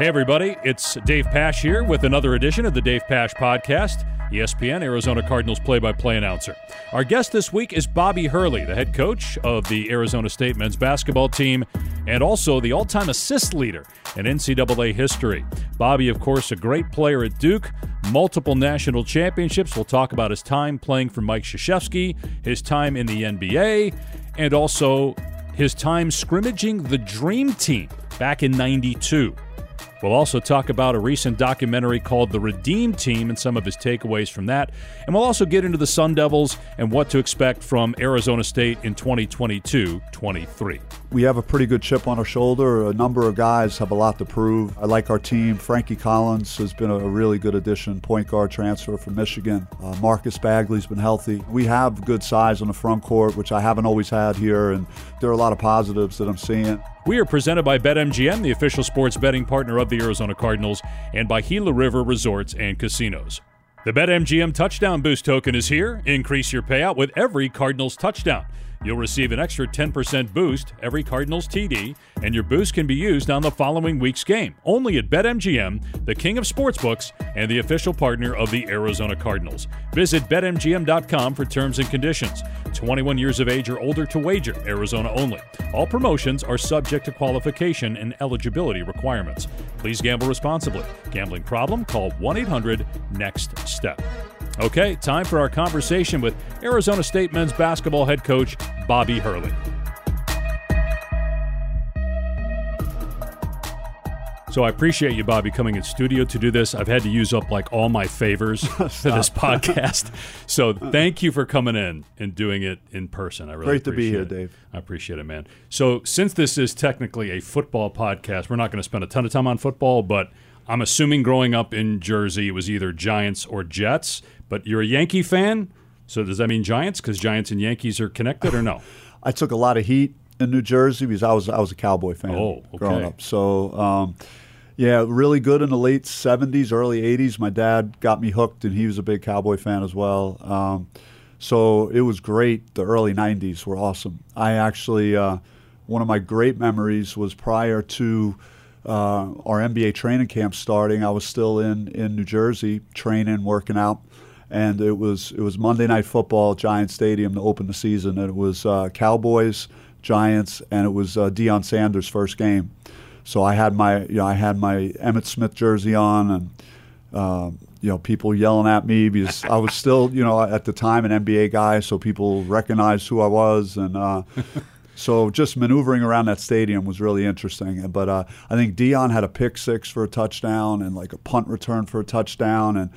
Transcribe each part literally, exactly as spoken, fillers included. Hey, everybody, it's Dave Pasch here with another edition of the Dave Pasch Podcast, E S P N Arizona Cardinals play-by-play announcer. Our guest this week is Bobby Hurley, the head coach of the Arizona State men's basketball team and also the all-time assist leader in N C double A history. Bobby, of course, a great player at Duke, multiple national championships. We'll talk about his time playing for Mike Krzyzewski, his time in the N B A, and also his time scrimmaging the Dream Team back in ninety-two. We'll also talk about a recent documentary called The Redeem Team and some of his takeaways from that. And we'll also get into the Sun Devils and what to expect from Arizona State in twenty twenty-two twenty-three. We have a pretty good chip on our shoulder. A number of guys have a lot to prove. I like our team. Frankie Collins has been a really good addition, point guard transfer from Michigan. Uh, Marcus Bagley's been healthy. We have good size on the front court, which I haven't always had here, and there are a lot of positives that I'm seeing. We are presented by BetMGM, the official sports betting partner of the Arizona Cardinals, and by Gila River Resorts and Casinos. The BetMGM Touchdown Boost Token is here. Increase your payout with every Cardinals touchdown. You'll receive an extra ten percent boost every Cardinals T D, and your boost can be used on the following week's game. Only at BetMGM, the king of sportsbooks and the official partner of the Arizona Cardinals. Visit Bet M G M dot com for terms and conditions. twenty-one years of age or older to wager, Arizona only. All promotions are subject to qualification and eligibility requirements. Please gamble responsibly. Gambling problem? Call one eight hundred next step. Okay, time for our conversation with Arizona State men's basketball head coach Bobby Hurley. So I appreciate you, Bobby, coming in studio to do this. I've had to use up like all my favors for this podcast. So thank you for coming in and doing it in person. I really Great to be here, it. Dave. I appreciate it, man. So since this is technically a football podcast, we're not going to spend a ton of time on football, but I'm assuming growing up in Jersey, it was either Giants or Jets. But you're a Yankee fan, so does that mean Giants? Because Giants and Yankees are connected, or no? I took a lot of heat in New Jersey because I was I was a Cowboy fan oh, okay. growing up. So, um, yeah, really good in the late seventies, early eighties. My dad got me hooked, and he was a big Cowboy fan as well. Um, so it was great. The early nineties were awesome. I actually uh, one of my great memories was prior to uh, our N B A training camp starting. I was still in, in New Jersey training, working out. And it was it was Monday Night Football at Giant Stadium to open the season. And it was uh, Cowboys, Giants, and it was uh, Deion Sanders' first game. So I had my you know I had my Emmitt Smith jersey on, and uh, you know people yelling at me because I was still you know at the time an N B A guy, so people recognized who I was, and uh, so just maneuvering around that stadium was really interesting. But uh, I think Deion had a pick six for a touchdown and like a punt return for a touchdown, and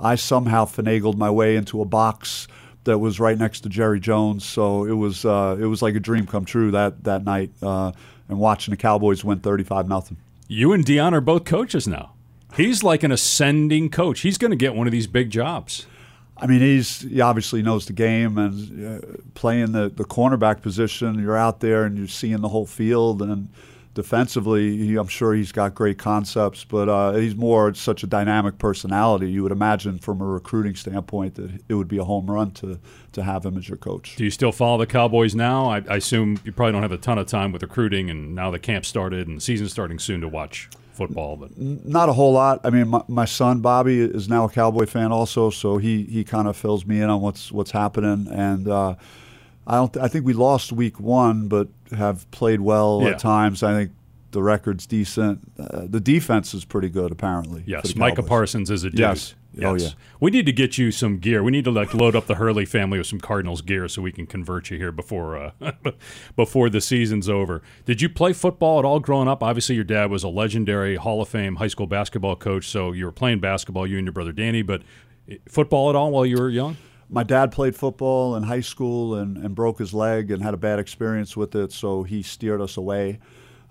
I somehow finagled my way into a box that was right next to Jerry Jones. So it was uh, it was like a dream come true that that night, uh, and watching the Cowboys win thirty-five nothing. You and Deion are both coaches now. He's like an ascending coach. He's going to get one of these big jobs. I mean, he's he obviously knows the game, and uh, playing the, the cornerback position, you're out there and you're seeing the whole field, and defensively, he, I'm sure he's got great concepts, but uh, he's more such a dynamic personality. You would imagine from a recruiting standpoint that it would be a home run to to have him as your coach. Do you still follow the Cowboys now? I, I assume you probably don't have a ton of time with recruiting, and now the camp started and the season's starting soon to watch football. But not a whole lot. I mean, my, my son Bobby is now a Cowboy fan also, so he he kind of fills me in on what's what's happening, and uh, I don't. Th- I think we lost week one, but have played well yeah. at times. I think the record's decent. Uh, the defense is pretty good, apparently. Yes, Micah Parsons is a dude. Yes. yes. Oh, yeah. We need to get you some gear. We need to like load up the Hurley family with some Cardinals gear so we can convert you here before uh, before the season's over. Did you play football at all growing up? Obviously, your dad was a legendary Hall of Fame high school basketball coach, so you were playing basketball, you and your brother Danny, but football at all while you were young? My dad played football in high school and, and broke his leg and had a bad experience with it, so he steered us away.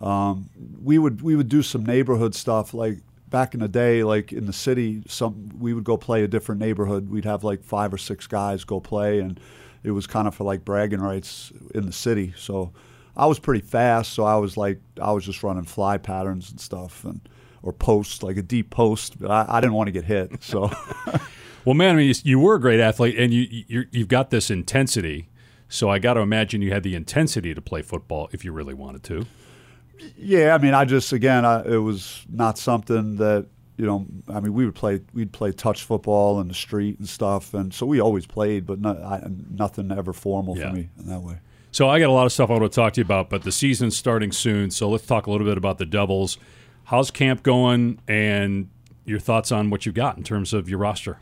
Um, we would we would do some neighborhood stuff. Like back in the day, like in the city, some we would go play a different neighborhood. We'd have like five or six guys go play, and it was kind of for like bragging rights in the city. So I was pretty fast, so I was like I was just running fly patterns and stuff, and or posts, like a deep post. But I, I didn't want to get hit, so. Well, man, I mean, you were a great athlete, and you, you, you've got this intensity. So I got to imagine you had the intensity to play football if you really wanted to. Yeah, I mean, I just again, I, it was not something that you know. I mean, we would play, we'd play touch football in the street and stuff, and so we always played, but not, I, nothing ever formal yeah. for me in that way. So I got a lot of stuff I want to talk to you about, but the season's starting soon, so let's talk a little bit about the doubles. How's camp going, and your thoughts on what you've got in terms of your roster?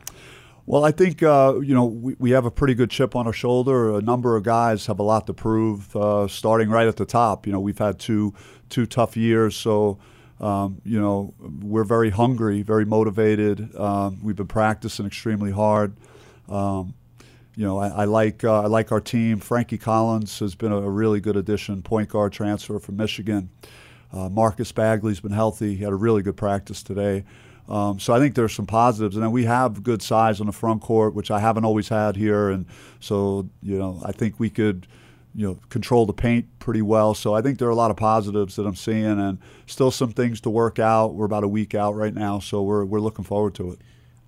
Well, I think, uh, you know, we, we have a pretty good chip on our shoulder. A number of guys have a lot to prove, uh, starting right at the top. You know, we've had two two tough years, so, um, you know, we're very hungry, very motivated. Um, we've been practicing extremely hard. Um, you know, I, I like uh, I like our team. Frankie Collins has been a really good addition, point guard transfer from Michigan. Uh, Marcus Bagley's been healthy. He had a really good practice today. Um, so I think there's some positives, and then we have good size on the front court, which I haven't always had here, and so you know I think we could, you know, control the paint pretty well. So I think there are a lot of positives that I'm seeing, and still some things to work out. We're about a week out right now, so we're we're looking forward to it.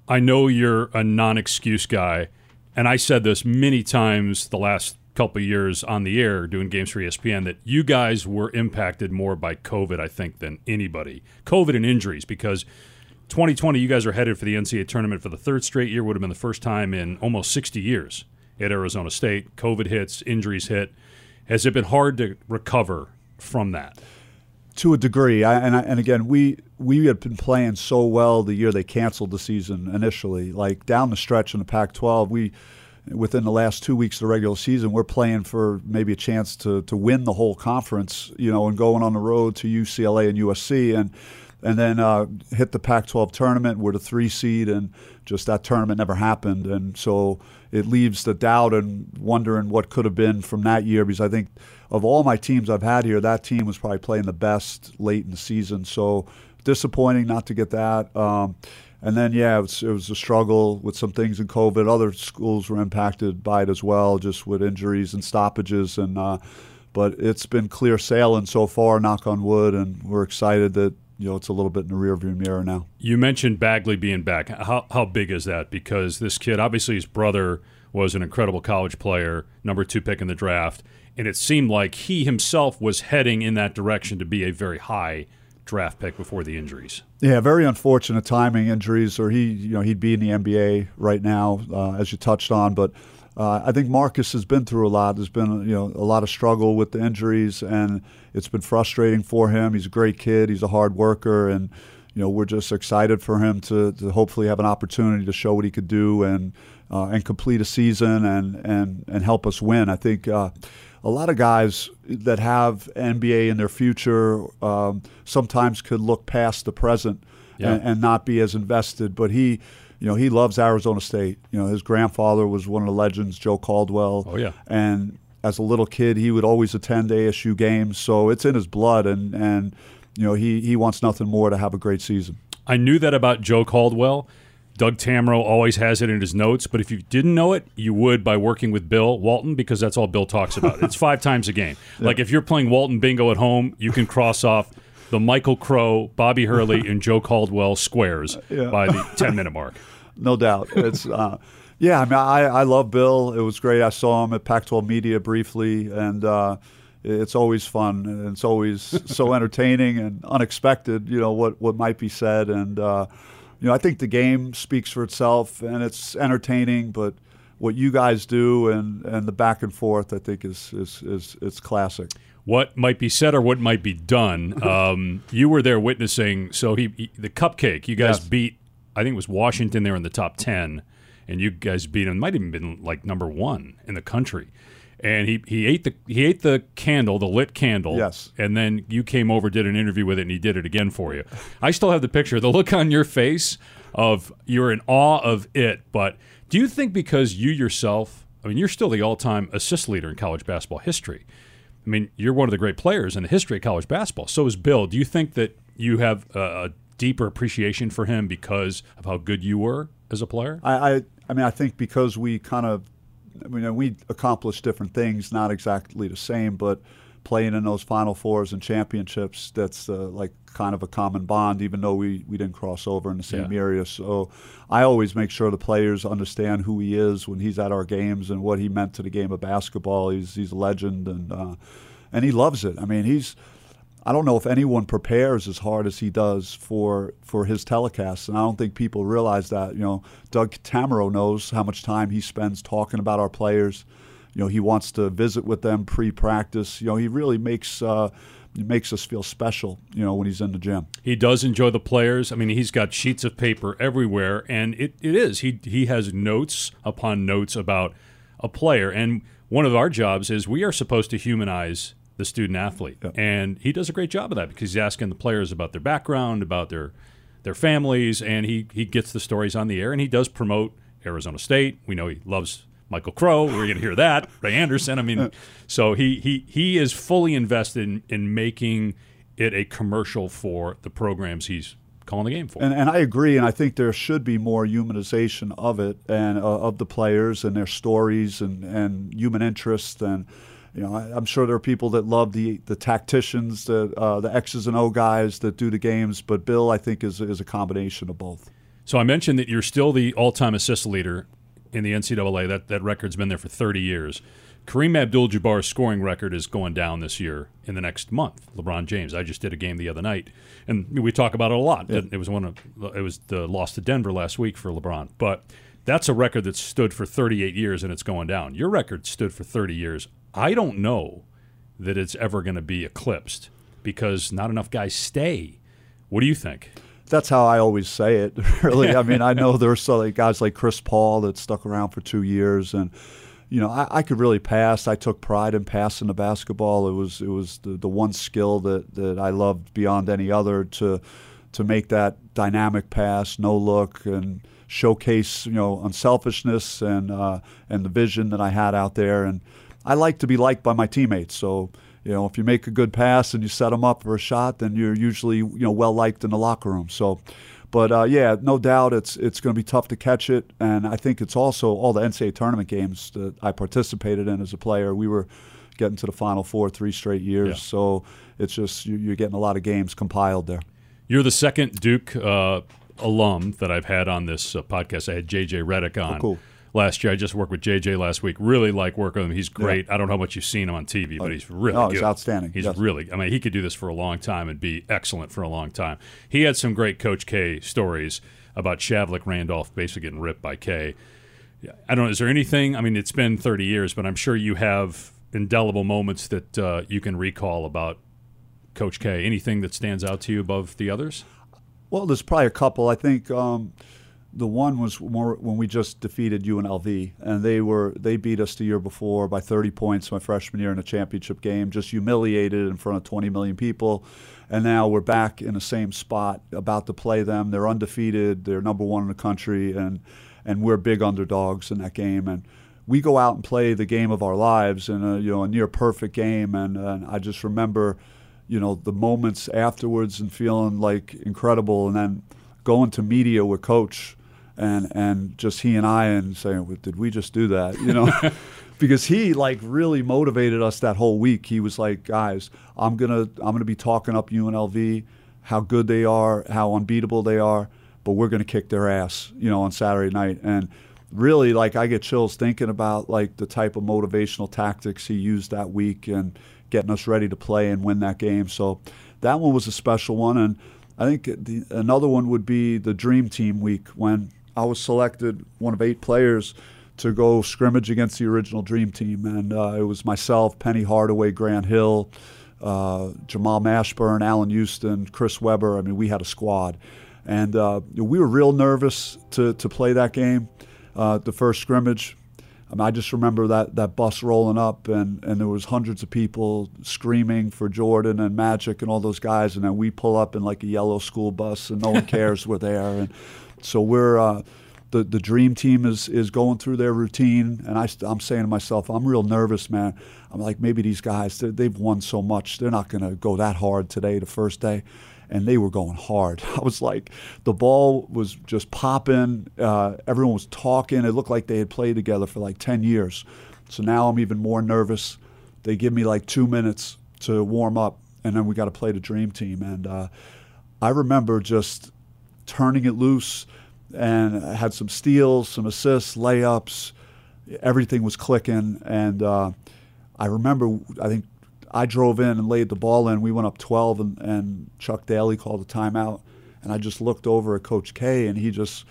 I know you're a non-excuse guy, and I said this many times the last couple of years on the air doing games for E S P N that you guys were impacted more by COVID, I think, than anybody. COVID and injuries, because twenty twenty, you guys are headed for the N C double A tournament for the third straight year. Would have been the first time in almost sixty years at Arizona State. COVID hits, injuries hit. Has it been hard to recover from that? To a degree. I, and, I, and again, we we had been playing so well the year they canceled the season initially. Like down the stretch in the Pac twelve, we within the last two weeks of the regular season, we're playing for maybe a chance to, to win the whole conference, you know, and going on the road to U C L A and U S C. And And then uh, hit the Pac twelve tournament. We're the three seed, and just that tournament never happened. And so it leaves the doubt and wondering what could have been from that year, because I think of all my teams I've had here, that team was probably playing the best late in the season. So disappointing not to get that. Um, and then, yeah, it was, it was a struggle with some things in COVID. Other schools were impacted by it as well, just with injuries and stoppages. And uh, but it's been clear sailing so far, knock on wood, and we're excited that, you know, it's a little bit in the rearview mirror now. You mentioned Bagley being back. How how big is that? Because this kid, obviously his brother was an incredible college player, number two pick in the draft, and it seemed like he himself was heading in that direction to be a very high draft pick before the injuries. Yeah, very unfortunate timing injuries, or he, you know, he'd be in the N B A right now, uh, as you touched on. But uh, I think Marcus has been through a lot. There's been, you know, a lot of struggle with the injuries, and it's been frustrating for him. He's a great kid. He's a hard worker, and you know, we're just excited for him to, to hopefully have an opportunity to show what he could do and uh, and complete a season and and and help us win. I think uh, a lot of guys that have N B A in their future um, sometimes could look past the present yeah. and, and not be as invested, but he. You know, he loves Arizona State. You know, his grandfather was one of the legends, Joe Caldwell. Oh, yeah. And as a little kid, he would always attend A S U games. So it's in his blood, and, and you know, he, he wants nothing more to have a great season. I knew that about Joe Caldwell. Doug Tamaro always has it in his notes. But if you didn't know it, you would by working with Bill Walton, because that's all Bill talks about. It's five times a game. Yeah. Like if you're playing Walton Bingo at home, you can cross off the Michael Crow, Bobby Hurley, and Joe Caldwell squares yeah. by the ten-minute mark. No doubt. It's uh, yeah, I mean, I, I love Bill. It was great. I saw him at Pac twelve Media briefly, and uh, it's always fun. And it's always so entertaining and unexpected, you know, what, what might be said. And, uh, you know, I think the game speaks for itself, and it's entertaining, but what you guys do and, and the back and forth, I think, is is, is it's classic. What might be said or what might be done. Um, you were there witnessing. So he, he the cupcake, you guys yes. beat, I think it was Washington there in the top ten, and you guys beat him. It might have even been like number one in the country. And he, he ate the he ate the candle, the lit candle. Yes. And then you came over, did an interview with it, and he did it again for you. I still have the picture. The look on your face of you're in awe of it. But do you think because you yourself, I mean, you're still the all-time assist leader in college basketball history. I mean, you're one of the great players in the history of college basketball. So is Bill. Do you think that you have a deeper appreciation for him because of how good you were as a player? I, I, I mean, I think because we kind of, I mean, we accomplished different things, not exactly the same, but playing in those Final Fours and championships, that's uh, like kind of a common bond, even though we, we didn't cross over in the same yeah. area. So I always make sure the players understand who he is when he's at our games and what he meant to the game of basketball. He's he's a legend, and uh, and he loves it. I mean, he's I don't know if anyone prepares as hard as he does for for his telecasts, and I don't think people realize that. You know, Doug Tamaro knows how much time he spends talking about our players. You know, he wants to visit with them pre-practice. You know, he really makes uh, makes us feel special, you know, when he's in the gym. He does enjoy the players. I mean, he's got sheets of paper everywhere, and it, it is. He he has notes upon notes about a player, and one of our jobs is we are supposed to humanize the student-athlete. Yeah. And he does a great job of that because he's asking the players about their background, about their their families, and he, he gets the stories on the air, and he does promote Arizona State. We know he loves Michael Crow. We're going to hear that. Ray Anderson. I mean, so he he, he is fully invested in, in making it a commercial for the programs he's calling the game for. And, and I agree, and I think there should be more humanization of it and uh, of the players and their stories and, and human interest and you know, I, I'm sure there are people that love the the tacticians, the uh, the X's and O guys that do the games, but Bill, I think, is is a combination of both. So I mentioned that you're still the all-time assist leader in the N C double A. That that record's been there for thirty years. Kareem Abdul-Jabbar's scoring record is going down this year in the next month. LeBron James. I just did a game the other night, and we talk about it a lot. Yeah. It was one of it was the loss to Denver last week for LeBron, but that's a record that stood for thirty-eight years, and it's going down. Your record stood for thirty years. I don't know that it's ever going to be eclipsed because not enough guys stay. What do you think? That's how I always say it, really. I mean, I know there are guys like Chris Paul that stuck around for two years. And, you know, I, I could really pass. I took pride in passing the basketball. It was it was the, the one skill that, that I loved beyond any other to to make that dynamic pass, no look, and showcase, you know, unselfishness and, uh, and the vision that I had out there. And I like to be liked by my teammates. So, you know, if you make a good pass and you set them up for a shot, then you're usually, you know, well liked in the locker room. So, but uh, yeah, no doubt it's it's going to be tough to catch it. And I think it's also all the N C double A tournament games that I participated in as a player. We were getting to the Final Four three straight years. Yeah. So it's just you're getting a lot of games compiled there. You're the second Duke uh, alum that I've had on this uh, podcast. I had J J. Redick on. Oh, cool. Last year, I just worked with J J last week. Really like working with him. He's great. Yeah. I don't know how much you've seen him on T V, but he's really oh, good. Oh, he's outstanding. He's yes. really – I mean, he could do this for a long time and be excellent for a long time. He had some great Coach K stories about Shavlik Randolph basically getting ripped by K. I don't know. Is there anything – I mean, it's been thirty years, but I'm sure you have indelible moments that uh, you can recall about Coach K. Anything that stands out to you above the others? Well, there's probably a couple. I think um, – the one was more when we just defeated U N L V, and they were they beat us the year before by thirty points my freshman year in a championship game, just humiliated in front of twenty million people. And now we're back in the same spot, about to play them. They're undefeated. They're number one in the country, and, and we're big underdogs in that game. And we go out and play the game of our lives in a, you know, a near-perfect game, and, and I just remember, you know, the moments afterwards and feeling, like, incredible, and then going to media with Coach, and and just he and I and saying, well, did we just do that, you know? Because he, like, really motivated us that whole week. He was like, guys, I'm going to I'm gonna be talking up U N L V, how good they are, how unbeatable they are, but we're going to kick their ass, you know, on Saturday night. And really, like, I get chills thinking about, like, the type of motivational tactics he used that week and getting us ready to play and win that game. So that one was a special one. And I think the, another one would be the Dream Team week when I was selected one of eight players to go scrimmage against the original Dream Team, and uh, it was myself, Penny Hardaway, Grant Hill, uh, Jamal Mashburn, Allen Houston, Chris Weber. I mean, we had a squad, and uh, we were real nervous to to play that game, uh, the first scrimmage. I mean, I just remember that, that bus rolling up, and, and there was hundreds of people screaming for Jordan and Magic and all those guys, and then we pull up in like a yellow school bus, and no one cares we're there. And so we're uh, the the Dream Team is is going through their routine, and I, I'm saying to myself, I'm real nervous, man. I'm like, maybe these guys, they've won so much, they're not going to go that hard today, the first day. And they were going hard. I was like, the ball was just popping. Uh, everyone was talking. It looked like they had played together for like ten years. So now I'm even more nervous. They give me like two minutes to warm up, and then we got to play the Dream Team. And uh, I remember just turning it loose, and I had some steals, some assists, layups. Everything was clicking. And uh, I remember, I think, I drove in and laid the ball in. We went up twelve, and, and Chuck Daly called a timeout. And I just looked over at Coach K, and he just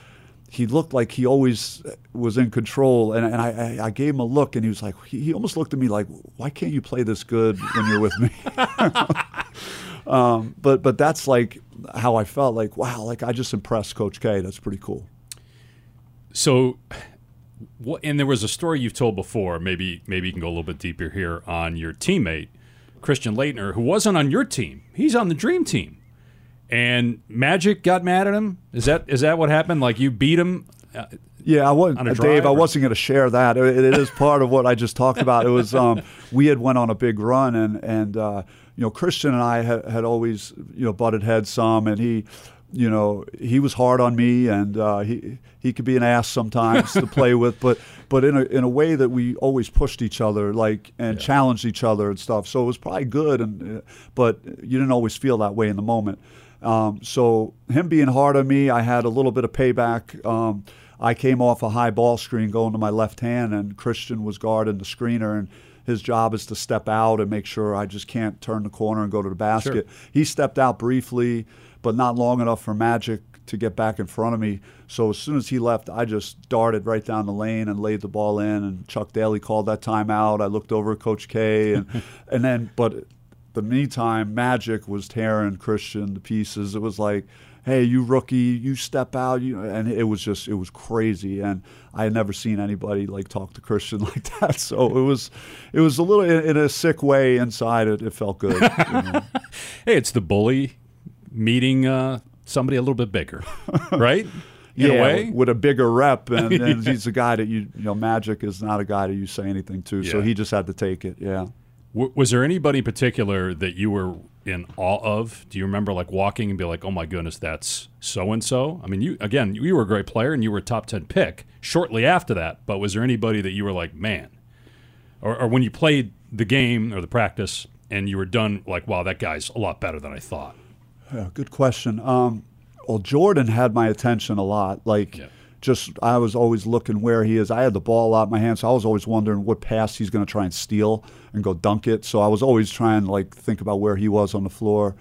he looked like he always was in control. And, and I, I gave him a look, and he was like, he, he almost looked at me like, why can't you play this good when you're with me? um, but but that's like how I felt, like, wow, like I just impressed Coach K. That's pretty cool. So, what, and there was a story you've told before. Maybe maybe you can go a little bit deeper here on your teammate, Christian Leitner, who wasn't on your team. He's on the Dream Team. And Magic got mad at him? Is that is that what happened? Like you beat him uh, yeah, I wasn't, on a drive? Dave, or? I wasn't going to share that. It, it is part of what I just talked about. It was um, we had went on a big run, and, and uh, you know, Christian and I had, had always, you know, butted heads some, and he – you know, he was hard on me, and uh, he he could be an ass sometimes to play with, but but in a in a way that we always pushed each other, like, and yeah. challenged each other and stuff. So it was probably good, and but you didn't always feel that way in the moment. Um, so him being hard on me, I had a little bit of payback. Um, I came off a high ball screen going to my left hand, and Christian was guarding the screener, and his job is to step out and make sure I just can't turn the corner and go to the basket. Sure. He stepped out briefly, but not long enough for Magic to get back in front of me. So as soon as he left, I just darted right down the lane and laid the ball in, and Chuck Daly called that timeout. I looked over at Coach K, and and then, but the meantime, Magic was tearing Christian to pieces. It was like, hey, you rookie, you step out, you know, and it was just, it was crazy, and I had never seen anybody like talk to Christian like that. So it was, it was a little, in, in a sick way inside, it, it felt good. You know? Hey, it's the bully meeting uh, somebody a little bit bigger, right? In yeah, a way? With a bigger rep, and, and yeah. he's a guy that you, you know, Magic is not a guy that you say anything to, yeah. so he just had to take it, yeah. W- was there anybody in particular that you were in awe of? Do you remember, like, walking and be like, oh, my goodness, that's so-and-so? I mean, you again, you were a great player, and you were a top ten pick shortly after that, but was there anybody that you were like, man? Or, or when you played the game or the practice and you were done, like, wow, that guy's a lot better than I thought? Yeah, good question. Um, well, Jordan had my attention a lot. Like, yeah. just I was always looking where he is. I had the ball out in my hand, so I was always wondering what pass he's going to try and steal and go dunk it. So I was always trying to, like, think about where he was on the floor.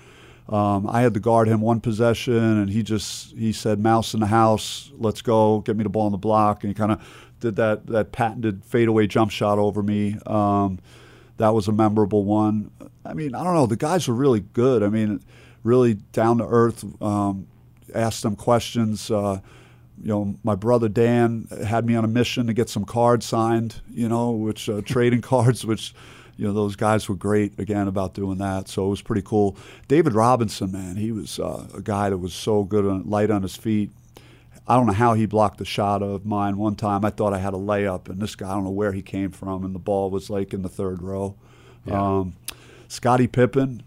Um, I had to guard him one possession, and he just he said, mouse in the house, let's go, get me the ball on the block. And he kind of did that, that patented fadeaway jump shot over me. Um, that was a memorable one. I mean, I don't know. The guys were really good. I mean – really down to earth, um, asked them questions. Uh, you know, my brother Dan had me on a mission to get some cards signed, you know, which uh, trading cards, which, you know, those guys were great, again, about doing that. So it was pretty cool. David Robinson, man, he was uh, a guy that was so good, on, light on his feet. I don't know how he blocked a shot of mine. One time I thought I had a layup, and this guy, I don't know where he came from, and the ball was, like, in the third row. Yeah. Um, Scottie Pippen.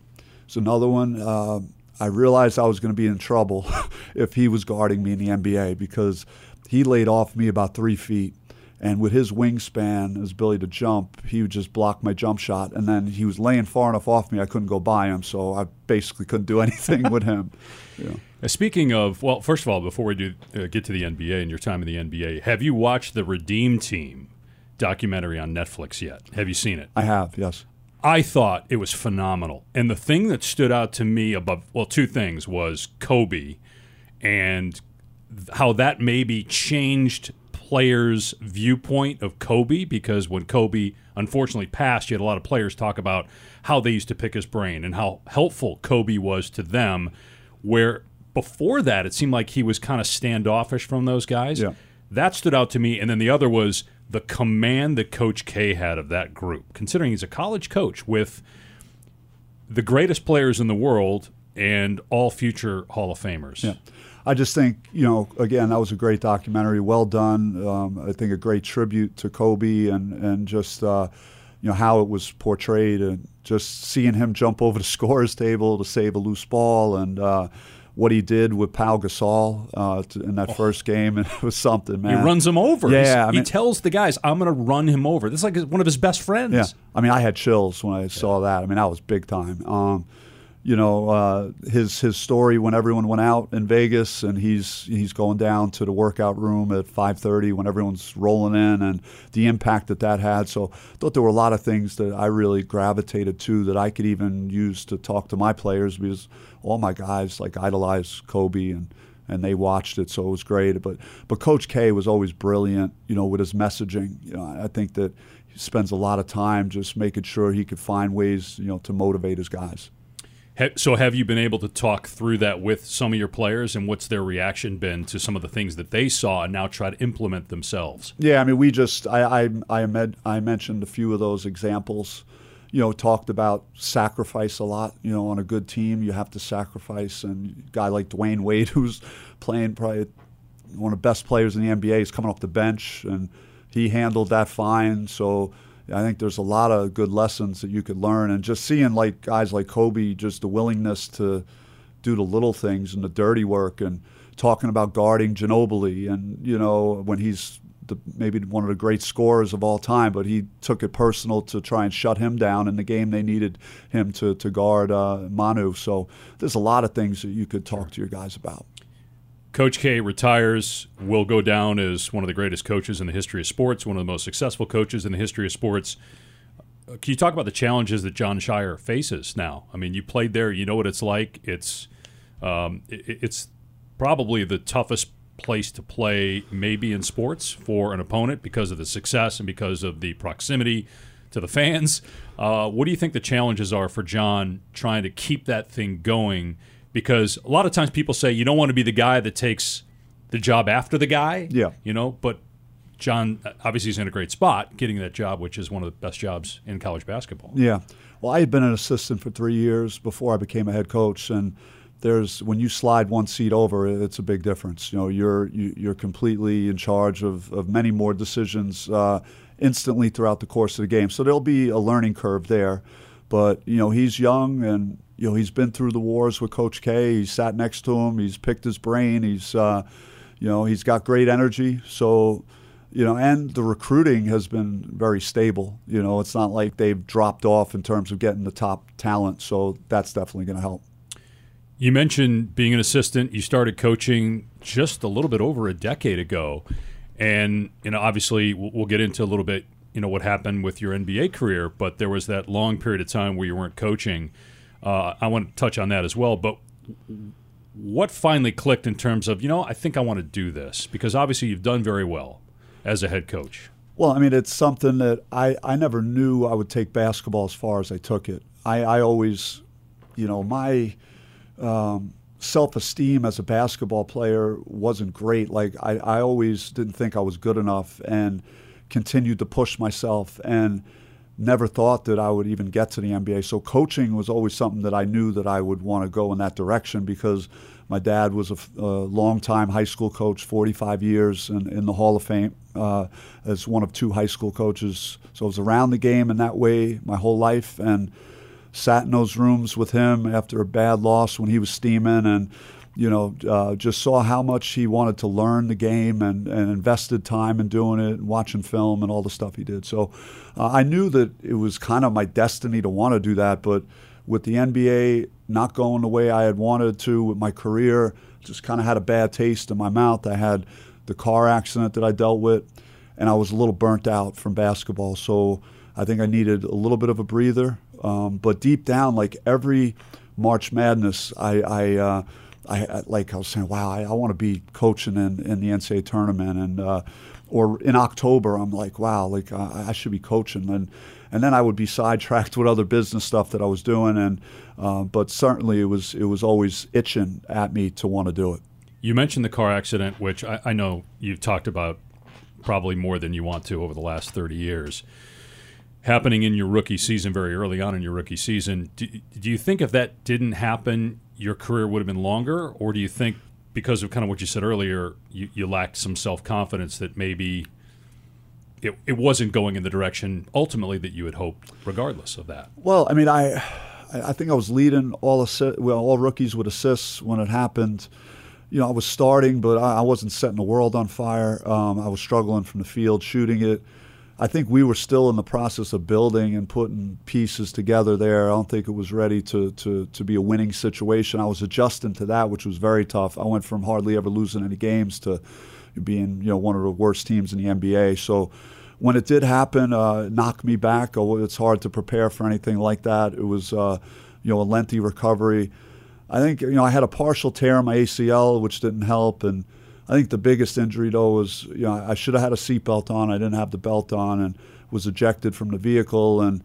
It's another one. Uh, I realized I was going to be in trouble if he was guarding me in the N B A, because he laid off me about three feet. And with his wingspan, his ability to jump, he would just block my jump shot. And then he was laying far enough off me I couldn't go by him, so I basically couldn't do anything with him. Yeah. Speaking of, well, first of all, before we do uh, get to the N B A and your time in the N B A, have you watched the Redeem Team documentary on Netflix yet? Have you seen it? I have, yes. I thought it was phenomenal. And the thing that stood out to me above, well, two things, was Kobe and how that maybe changed players' viewpoint of Kobe, because when Kobe unfortunately passed, you had a lot of players talk about how they used to pick his brain and how helpful Kobe was to them, where before that it seemed like he was kind of standoffish from those guys. Yeah. That stood out to me. And then the other was the command that Coach K had of that group, considering he's a college coach with the greatest players in the world and all future Hall of Famers. Yeah. I just think, you know, again, that was a great documentary. Well done. Um, I think a great tribute to Kobe and, and just, uh, you know, how it was portrayed, and just seeing him jump over the scorer's table to save a loose ball, and uh, what he did with Pau Gasol uh, to, in that oh. first game, and it was something, man. He runs him over. Yeah, I mean, he tells the guys, I'm going to run him over. This is like one of his best friends. Yeah, I mean, I had chills when I yeah. saw that. I mean, I was big time. Um, you know, uh, his his story when everyone went out in Vegas, and he's he's going down to the workout room at five thirty when everyone's rolling in, and the impact that that had. So I thought there were a lot of things that I really gravitated to that I could even use to talk to my players, because all my guys like idolized Kobe, and and they watched it, so it was great. But but Coach K was always brilliant, you know, with his messaging. You know, I think that he spends a lot of time just making sure he could find ways, you know, to motivate his guys. So have you been able to talk through that with some of your players, and what's their reaction been to some of the things that they saw and now try to implement themselves? Yeah, I mean, we just I I I, med, I mentioned a few of those examples. You know, talked about sacrifice a lot. You know, on a good team, you have to sacrifice. And a guy like Dwayne Wade, who's playing probably one of the best players in the N B A, is coming off the bench, and he handled that fine. So I think there's a lot of good lessons that you could learn, and just seeing like guys like Kobe, just the willingness to do the little things and the dirty work, and talking about guarding Ginobili, and you know, when he's the, maybe one of the great scorers of all time, but he took it personal to try and shut him down in the game they needed him to to guard uh, Manu. So there's a lot of things that you could talk to your guys about. Coach K retires, will go down as one of the greatest coaches in the history of sports, one of the most successful coaches in the history of sports. Can you talk about the challenges that John Shire faces now? I mean, you played there. You know what it's like. It's um, it's probably the toughest place to play maybe in sports for an opponent because of the success and because of the proximity to the fans. Uh, what do you think the challenges are for John trying to keep that thing going? Because a lot of times people say you don't want to be the guy that takes the job after the guy. Yeah. You know, but John obviously is in a great spot getting that job, which is one of the best jobs in college basketball. Yeah. Well, I had been an assistant for three years before I became a head coach, and there's when you slide one seat over, it's a big difference. You know, you're you, you're completely in charge of, of many more decisions uh, instantly throughout the course of the game. So there'll be a learning curve there, but you know, he's young, and you know, he's been through the wars with Coach K. He's sat next to him. He's picked his brain. He's, uh, you know, he's got great energy. So, you know, and the recruiting has been very stable. You know, it's not like they've dropped off in terms of getting the top talent. So that's definitely going to help. You mentioned being an assistant. You started coaching just a little bit over a decade ago. And, you know, obviously we'll get into a little bit, you know, what happened with your N B A career, but there was that long period of time where you weren't coaching. Uh, I want to touch on that as well, but what finally clicked in terms of, you know, I think I want to do this? Because obviously you've done very well as a head coach. Well, I mean, it's something that I, I never knew I would take basketball as far as I took it. I, I always, you know, my um, self-esteem as a basketball player wasn't great. Like, I, I always didn't think I was good enough and continued to push myself, and never thought that I would even get to the N B A. So coaching was always something that I knew that I would want to go in that direction, because my dad was a, a longtime high school coach, forty-five years in, in the Hall of Fame uh, as one of two high school coaches. So I was around the game in that way my whole life, and sat in those rooms with him after a bad loss when he was steaming, and you know, uh, just saw how much he wanted to learn the game, and, and invested time in doing it and watching film and all the stuff he did. So uh, I knew that it was kind of my destiny to want to do that, but with the N B A not going the way I had wanted to, with my career, just kind of had a bad taste in my mouth. I had the car accident that I dealt with, and I was a little burnt out from basketball. So I think I needed a little bit of a breather. Um, but deep down, like every March Madness, I... I uh, I, I like I was saying, wow, I, I want to be coaching in, in the N C A A tournament, and uh, or in October, I'm like, wow, like I, I should be coaching, and and then I would be sidetracked with other business stuff that I was doing, and uh, but certainly it was it was always itching at me to want to do it. You mentioned the car accident, which I, I know you've talked about probably more than you want to over the last thirty years. Happening in your rookie season, very early on in your rookie season, do, do you think if that didn't happen, your career would have been longer? Or do you think because of kind of what you said earlier, you, you lacked some self-confidence that maybe it, it wasn't going in the direction ultimately that you had hoped regardless of that? Well, I mean, I I think I was leading all assi- well, all rookies with assists when it happened. You know, I was starting, but I, I wasn't setting the world on fire. Um, I was struggling from the field, shooting it. I think we were still in the process of building and putting pieces together there. I don't think it was ready to, to, to be a winning situation. I was adjusting to that, which was very tough. I went from hardly ever losing any games to being, you know, one of the worst teams in the N B A. So when it did happen, uh, it knocked me back. Oh, it's hard to prepare for anything like that. It was, uh, you know, a lengthy recovery. I think, you know, I had a partial tear in my A C L, which didn't help, and I think the biggest injury, though, was, you know, I should have had a seatbelt on. I didn't have the belt on and was ejected from the vehicle. And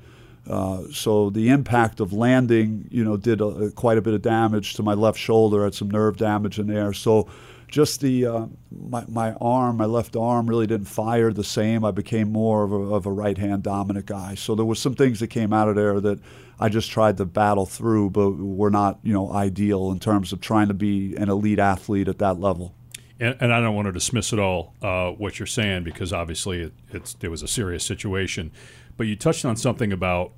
uh, so the impact of landing, you know, did a, quite a bit of damage to my left shoulder. I had some nerve damage in there. So just the uh, my, my arm, my left arm really didn't fire the same. I became more of a, of a right-hand dominant guy. So there were some things that came out of there that I just tried to battle through, but were not, you know, ideal in terms of trying to be an elite athlete at that level. And, and I don't want to dismiss at all uh, what you're saying, because obviously it, it's, it was a serious situation. But you touched on something about,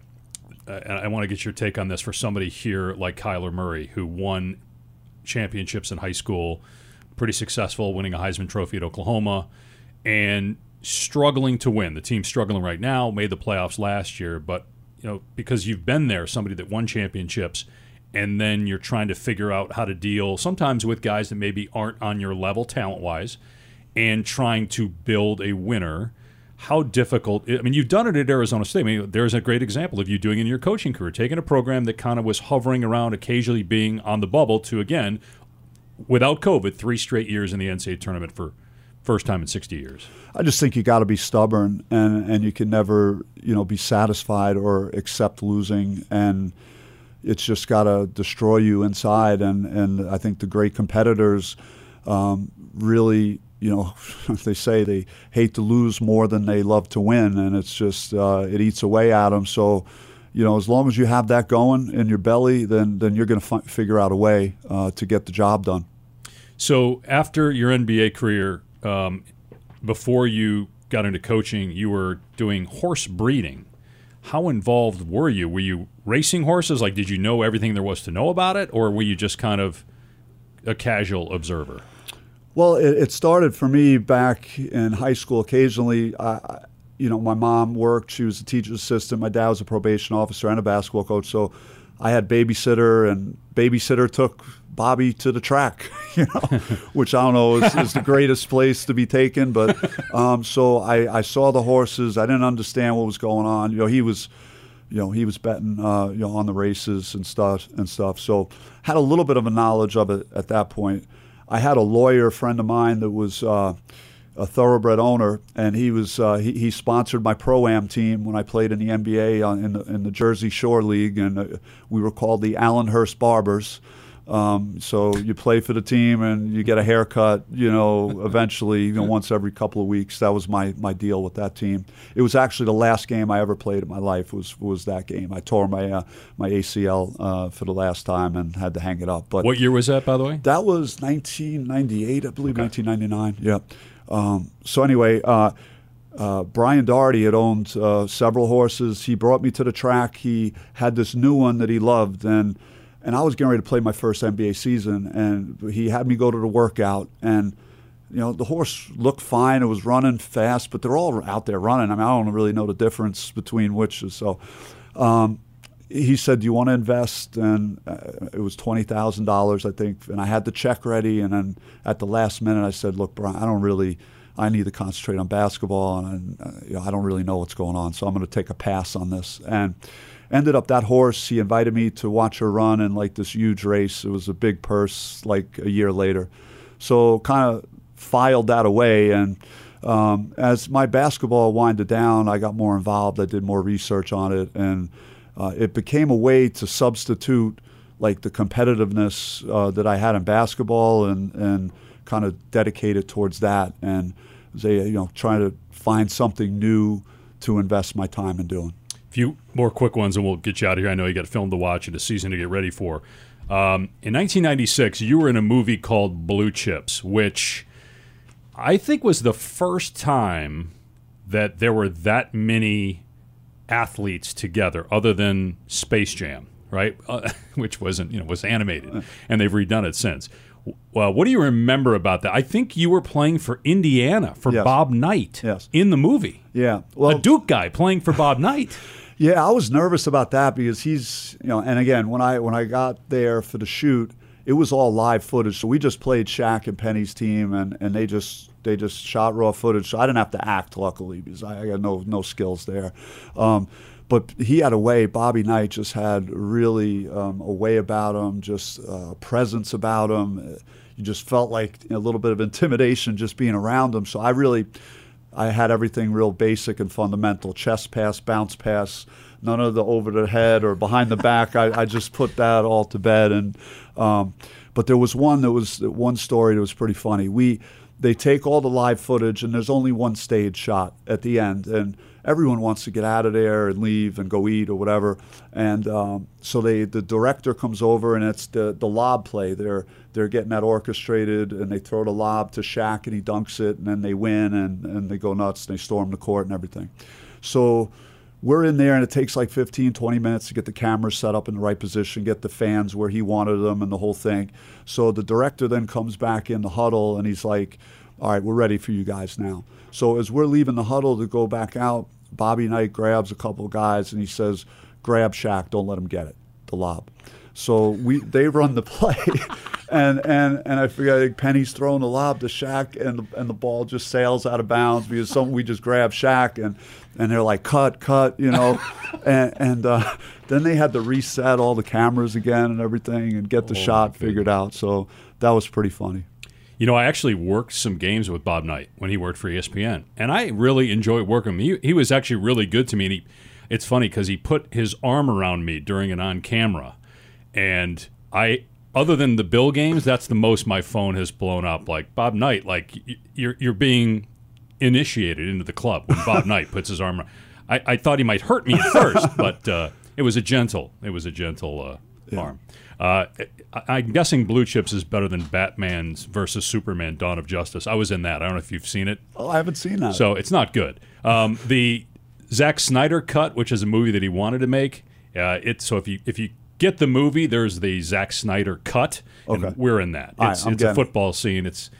uh, and I want to get your take on this for somebody here like Kyler Murray, who won championships in high school, pretty successful, winning a Heisman Trophy at Oklahoma, and struggling to win. The team's struggling right now, made the playoffs last year. But, you know, because you've been there, somebody that won championships, and then you're trying to figure out how to deal sometimes with guys that maybe aren't on your level talent-wise and trying to build a winner. How difficult – I mean, you've done it at Arizona State. I mean, there's a great example of you doing it in your coaching career, taking a program that kind of was hovering around, occasionally being on the bubble, to, again, without COVID, three straight years in the N C A A tournament for first time in sixty years. I just think you got to be stubborn, and, and you can never, you know, be satisfied or accept losing, and – it's just got to destroy you inside. And, and I think the great competitors um, really, you know, they say they hate to lose more than they love to win, and it's just uh, it eats away at them. So, you know, as long as you have that going in your belly, then then you're going to f- figure out a way uh, to get the job done. So after your N B A career, um, before you got into coaching, you were doing horse breeding. How involved were you? Were you racing horses? Like, did you know everything there was to know about it, or were you just kind of a casual observer? Well, it, it started for me back in high school. Occasionally, I, you know, my mom worked. She was a teacher's assistant. My dad was a probation officer and a basketball coach. So I had babysitter, and babysitter took Bobby to the track, you know, which I don't know is, is the greatest place to be taken. But um, so I, I saw the horses. I didn't understand what was going on. You know, he was, you know, he was betting, uh, you know, on the races and stuff and stuff. So had a little bit of a knowledge of it at that point. I had a lawyer friend of mine that was uh, a thoroughbred owner, and he was uh, he, he sponsored my pro-am team when I played in the N B A on, in the in the Jersey Shore League, and uh, we were called the Allenhurst Barbers. Um, so you play for the team and you get a haircut, you know, eventually, you know, once every couple of weeks. That was my, my deal with that team. It was actually the last game I ever played in my life was was that game. I tore my uh, my A C L uh, for the last time and had to hang it up. But what year was that, by the way? That was nineteen ninety-eight, I believe, okay. nineteen ninety-nine. Yeah. Um, so anyway, uh, uh, Brian Daugherty had owned uh, several horses. He brought me to the track. He had this new one that he loved, and And I was getting ready to play my first N B A season, and he had me go to the workout. And, you know, the horse looked fine. It was running fast, but they're all out there running. I mean, I don't really know the difference between which. So um, he said, do you want to invest? And uh, it was twenty thousand dollars, I think. And I had the check ready. And then at the last minute, I said, look, Brian, I don't really – I need to concentrate on basketball, and uh, you know, I don't really know what's going on, so I'm going to take a pass on this. And – ended up that horse, he invited me to watch her run in like this huge race. It was a big purse like a year later. So kind of filed that away. And um, as my basketball winded down, I got more involved. I did more research on it. And uh, it became a way to substitute like the competitiveness uh, that I had in basketball and, and kind of dedicate it towards that. And they, you know, trying to find something new to invest my time in doing. Few more quick ones and we'll get you out of here. I know you got a film to watch and a season to get ready for. Um, in nineteen ninety-six, you were in a movie called Blue Chips, which I think was the first time that there were that many athletes together other than Space Jam, right? Uh, which wasn't, you know, was animated, and they've redone it since. Well, what do you remember about that? I think you were playing for Indiana for yes. Bob Knight yes. in the movie. Yeah. Well, a Duke guy playing for Bob Knight. Yeah, I was nervous about that because he's, you know, and again, when I when I got there for the shoot, it was all live footage. So we just played Shaq and Penny's team, and, and they just they just shot raw footage. So I didn't have to act, luckily, because I, I got no no skills there. Um, But he had a way, Bobby Knight just had really um, a way about him, just uh, a presence about him. You just felt like a little bit of intimidation just being around him. So I really, I had everything real basic and fundamental. Chest pass, bounce pass, none of the over the head or behind the back. I, I just put that all to bed. And um, But there was one that was one story that was pretty funny. We They take all the live footage, and there's only one stage shot at the end. And everyone wants to get out of there and leave and go eat or whatever. And um, so they, the director comes over, and it's the, the lob play. They're they're getting that orchestrated, and they throw the lob to Shaq, and he dunks it, and then they win, and, and they go nuts, and they storm the court and everything. So we're in there, and it takes like fifteen, twenty minutes to get the camera set up in the right position, get the fans where he wanted them and the whole thing. So the director then comes back in the huddle, and he's like, all right, we're ready for you guys now. So as we're leaving the huddle to go back out, Bobby Knight grabs a couple of guys, and he says, grab Shaq, don't let him get it, the lob. So we they run the play, and, and, and I forget, I think Penny's throwing the lob to Shaq, and, and the ball just sails out of bounds because some, we just grab Shaq, and, and they're like, cut, cut, you know. and and uh, then they had to reset all the cameras again and everything and get the oh, shot figured out. So that was pretty funny. You know, I actually worked some games with Bob Knight when he worked for E S P N, and I really enjoyed working with him. He, he was actually really good to me, and he, it's funny because he put his arm around me during an on-camera, and I, other than the Bill games, that's the most my phone has blown up. Like, Bob Knight, like, you're you're being initiated into the club when Bob Knight puts his arm around. I, I thought he might hurt me at first, but uh, it was a gentle, it was a gentle uh, yeah. arm. Uh, I'm guessing Blue Chips is better than Batman's versus Superman: Dawn of Justice. I was in that. I don't know if you've seen it. Oh, I haven't seen that. So it's not good. Um, the Zack Snyder cut, which is a movie that he wanted to make. Uh, it so if you if you get the movie, there's the Zack Snyder cut, okay. and we're in that. It's, right, I'm it's a football scene. It's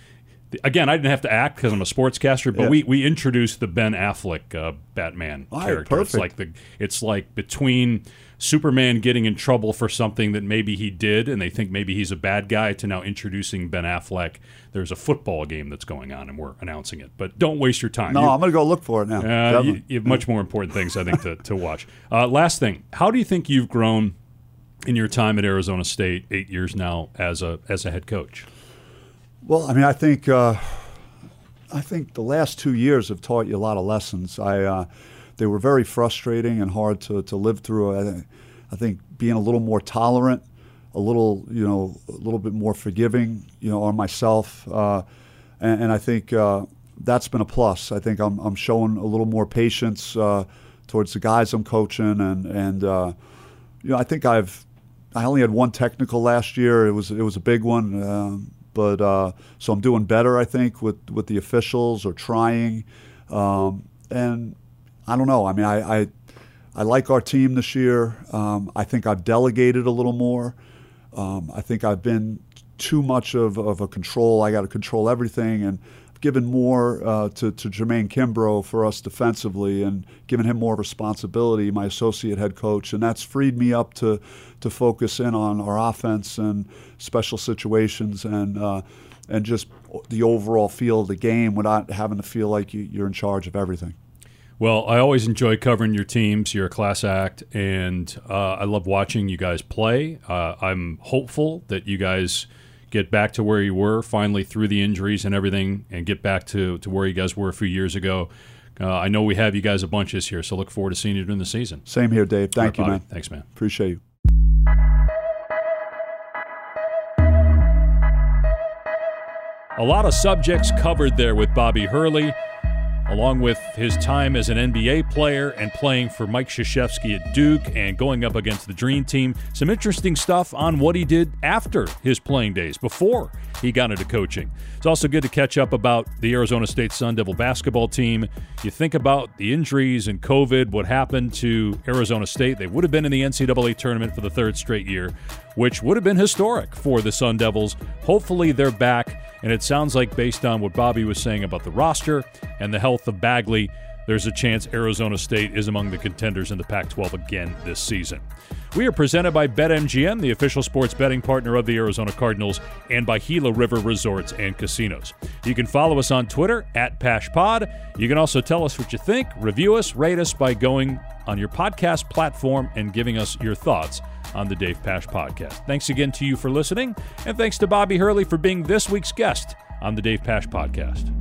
again, I didn't have to act because I'm a sportscaster, but yeah. we we introduced the Ben Affleck uh, Batman All character. Right, perfect. It's like the it's like between Superman getting in trouble for something that maybe he did, and they think maybe he's a bad guy, to now introducing Ben Affleck. There's a football game that's going on, and we're announcing it. But don't waste your time. No, you, I'm going to go look for it now. Uh, you, you have much more important things, I think, to, to watch. Uh, last thing, how do you think you've grown in your time at Arizona State, eight years now, as a as a head coach? Well, I mean, I think uh, I think the last two years have taught you a lot of lessons. I. Uh, They were very frustrating and hard to, to live through. I, I think being a little more tolerant, a little you know, a little bit more forgiving, you know, on myself, uh, and, and I think uh, that's been a plus. I think I'm I'm showing a little more patience uh, towards the guys I'm coaching, and and uh, you know, I think I've I only had one technical last year. It was it was a big one, um, but uh, so I'm doing better, I think, with with the officials, or trying, um, and. I don't know. I mean, I, I I like our team this year. Um, I think I've delegated a little more. Um, I think I've been too much of, of a control. I got to control everything, and I've given more uh, to, to Jermaine Kimbrough for us defensively, and given him more responsibility, my associate head coach, and that's freed me up to to focus in on our offense and special situations, and uh, and just the overall feel of the game without having to feel like you, you're in charge of everything. Well, I always enjoy covering your teams. You're a class act, and uh, I love watching you guys play. Uh, I'm hopeful that you guys get back to where you were, finally through the injuries and everything, and get back to, to where you guys were a few years ago. Uh, I know we have you guys a bunch this year, so look forward to seeing you during the season. Same here, Dave. Thank you, man. Thanks, man. Appreciate you. A lot of subjects covered there with Bobby Hurley. along with his time as an N B A player and playing for Mike Krzyzewski at Duke and going up against the Dream Team. Some interesting stuff on what he did after his playing days, before he got into coaching. It's also good to catch up about the Arizona State Sun Devil basketball team. You think about the injuries and COVID, what happened to Arizona State. They would have been in the N C double A tournament for the third straight year, which would have been historic for the Sun Devils. Hopefully they're back, and it sounds like, based on what Bobby was saying about the roster and the health of Bagley, there's a chance Arizona State is among the contenders in the Pac twelve again this season. We are presented by BetMGM, the official sports betting partner of the Arizona Cardinals, and by Gila River Resorts and Casinos. You can follow us on Twitter, at PashPod. You can also tell us what you think, review us, rate us by going on your podcast platform and giving us your thoughts on the Dave Pash Podcast. Thanks again to you for listening, and thanks to Bobby Hurley for being this week's guest on the Dave Pash Podcast.